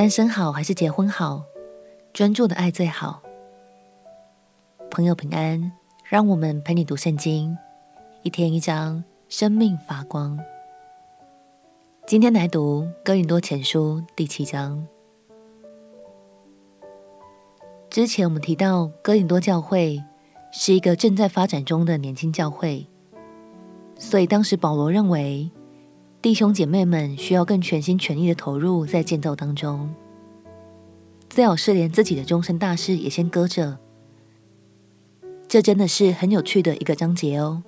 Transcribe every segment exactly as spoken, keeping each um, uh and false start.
单身好还是结婚好，专注的爱最好。朋友平安，让我们陪你读圣经，一天一章，生命发光。今天来读哥林多前书第七章。之前我们提到哥林多教会是一个正在发展中的年轻教会，所以当时保罗认为弟兄姐妹们需要更全心全意的投入在建造当中，最好是连自己的终身大事也先搁着。这真的是很有趣的一个章节哦，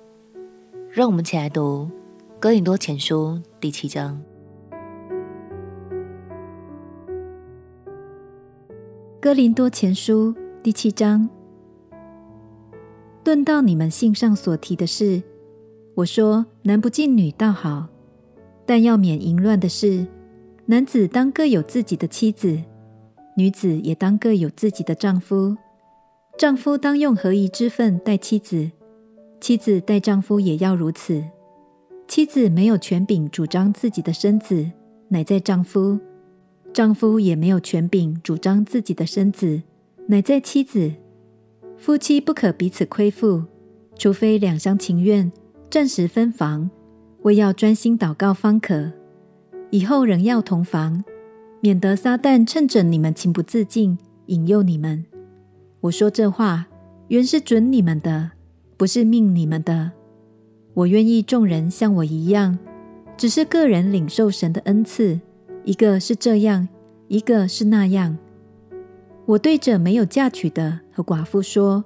让我们起来读哥林多前书第七章。哥林多前书第七章。论到你们信上所提的事，我说男不近女倒好，但要免淫乱的事，男子当各有自己的妻子，女子也当各有自己的丈夫。丈夫当用合宜之分待妻子，妻子待丈夫也要如此。妻子没有权柄主张自己的身子，乃在丈夫；丈夫也没有权柄主张自己的身子，乃在妻子。夫妻不可彼此亏负，除非两厢情愿，暂时分房，为要专心祷告方可。以后仍要同房，免得撒旦趁着你们情不自禁，引诱你们。我说这话，原是准你们的，不是命你们的。我愿意众人像我一样，只是个人领受神的恩赐，一个是这样，一个是那样。我对着没有嫁娶的和寡妇说，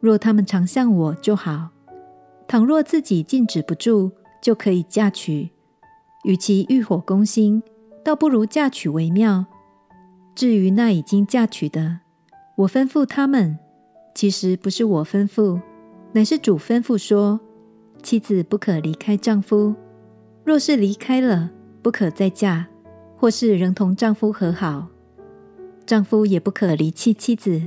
若他们常向我就好；倘若自己禁止不住，就可以嫁娶。与其欲火攻心，倒不如嫁娶为妙。至于那已经嫁娶的，我吩咐他们，其实不是我吩咐，乃是主吩咐说，妻子不可离开丈夫，若是离开了，不可再嫁，或是仍同丈夫和好。丈夫也不可离弃妻子。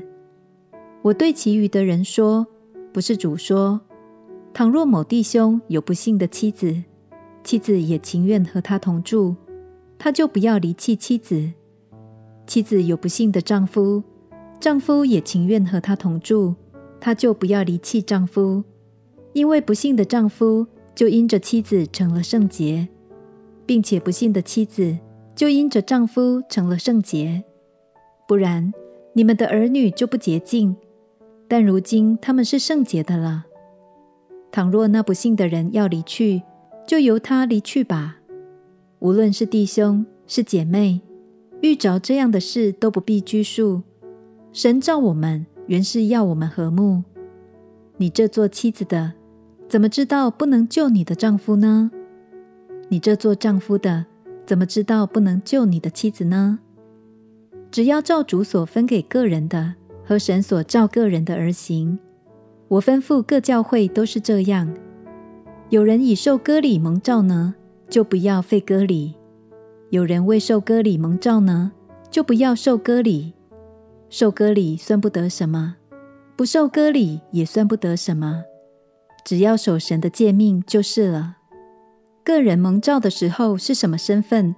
我对其余的人说，不是主说，倘若某弟兄有不幸的妻子，妻子也情愿和他同住，他就不要离弃妻子；妻子有不幸的丈夫，丈夫也情愿和他同住，他就不要离弃丈夫。因为不幸的丈夫就因着妻子成了圣洁，并且不幸的妻子就因着丈夫成了圣洁。不然，你们的儿女就不洁净，但如今他们是圣洁的了。倘若那不幸的人要离去，就由他离去吧。无论是弟兄是姐妹，遇着这样的事都不必拘束。神召我们，原是要我们和睦。你这做妻子的，怎么知道不能救你的丈夫呢？你这做丈夫的，怎么知道不能救你的妻子呢？只要照主所分给个人的和神所召个人的而行。我吩咐各教会都是这样。有人已受割礼蒙召呢，就不要废割礼；有人未受割礼蒙召呢，就不要受割礼。受割礼算不得什么，不受割礼也算不得什么，只要守神的诫命就是了。个人蒙召的时候是什么身份，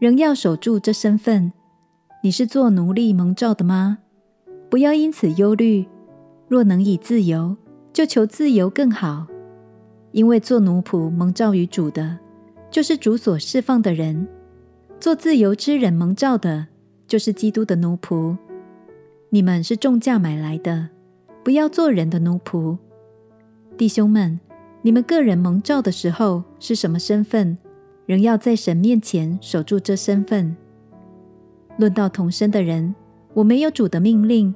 仍要守住这身份。你是做奴隶蒙召的吗？不要因此忧虑。若能以自由，就求自由更好。因为做奴仆蒙召于主的，就是主所释放的人；做自由之人蒙召的，就是基督的奴仆。你们是重价买来的，不要做人的奴仆。弟兄们，你们个人蒙召的时候是什么身份，仍要在神面前守住这身份。论到同身的人，我没有主的命令，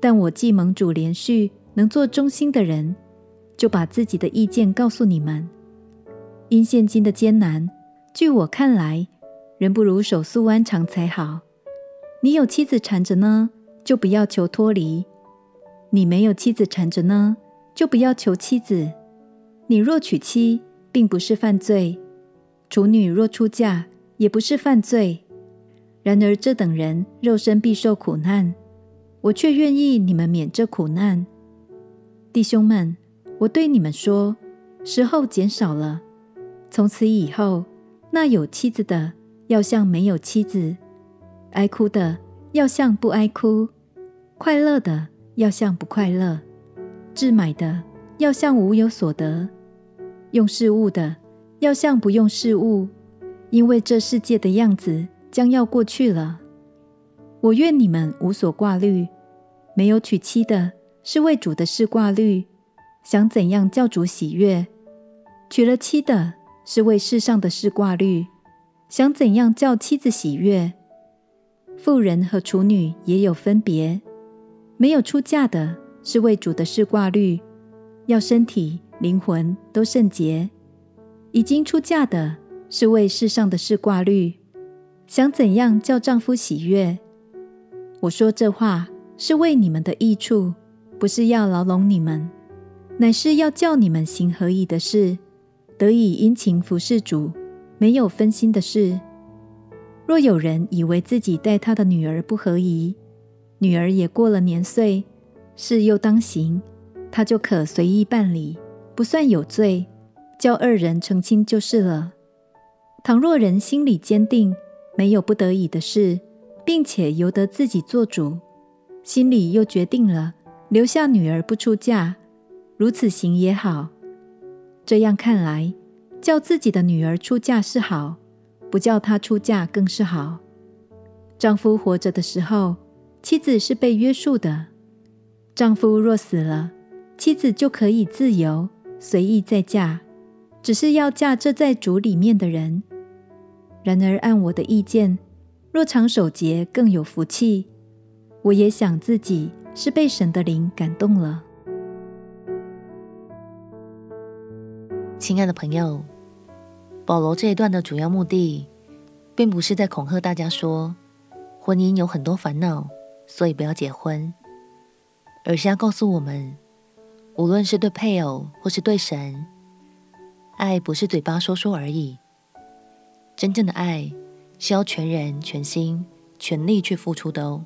但我既蒙主连续能做忠心的人，就把自己的意见告诉你们。因现今的艰难，据我看来，人不如手速安长才好。你有妻子缠着呢，就不要求脱离；你没有妻子缠着呢，就不要求妻子。你若娶妻，并不是犯罪；处女若出嫁，也不是犯罪。然而这等人肉身必受苦难，我却愿意你们免这苦难。弟兄们，我对你们说，时候减少了。从此以后，那有妻子的要像没有妻子，哀哭的要像不哀哭，快乐的要像不快乐，置买的要像无有所得，用事物的要像不用事物，因为这世界的样子将要过去了。我愿你们无所挂虑，没有娶妻的是为主的事挂虑，想怎样叫主喜悦；娶了妻的是为世上的事挂虑，想怎样叫妻子喜悦。妇人和处女也有分别，没有出嫁的是为主的事挂虑，要身体灵魂都圣洁；已经出嫁的是为世上的事挂虑，想怎样叫丈夫喜悦。我说这话是为你们的益处，不是要牢笼你们，乃是要叫你们行合宜的事，得以殷勤服侍主，没有分心的事。若有人以为自己待他的女儿不合宜，女儿也过了年岁，事又当行，他就可随意办理，不算有罪，叫二人成亲就是了。倘若人心里坚定，没有不得已的事，并且由得自己做主，心里又决定了留下女儿不出嫁，如此行也好。这样看来，叫自己的女儿出嫁是好，不叫她出嫁更是好。丈夫活着的时候，妻子是被约束的；丈夫若死了，妻子就可以自由随意再嫁，只是要嫁这在主里面的人。然而按我的意见，若常守节更有福气。我也想自己是被神的灵感动了。亲爱的朋友，保罗这一段的主要目的，并不是在恐吓大家说婚姻有很多烦恼，所以不要结婚，而是要告诉我们，无论是对配偶或是对神，爱不是嘴巴说说而已，真正的爱是要全人全心全力去付出的哦。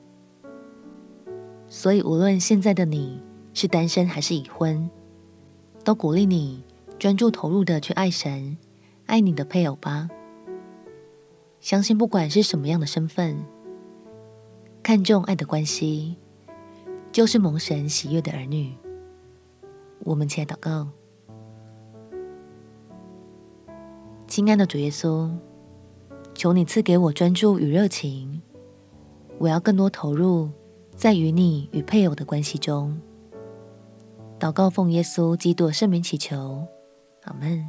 所以无论现在的你是单身还是已婚，都鼓励你专注投入的去爱神，爱你的配偶吧。相信不管是什么样的身份，看重爱的关系，就是蒙神喜悦的儿女。我们起来祷告。亲爱的主耶稣，求你赐给我专注与热情，我要更多投入在与你与配偶的关系中。祷告奉耶稣基督的圣名祈求，阿们。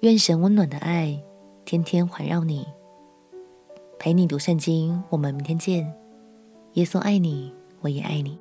愿神温暖的爱天天环绕你，陪你读圣经。我们明天见。耶稣爱你，我也爱你。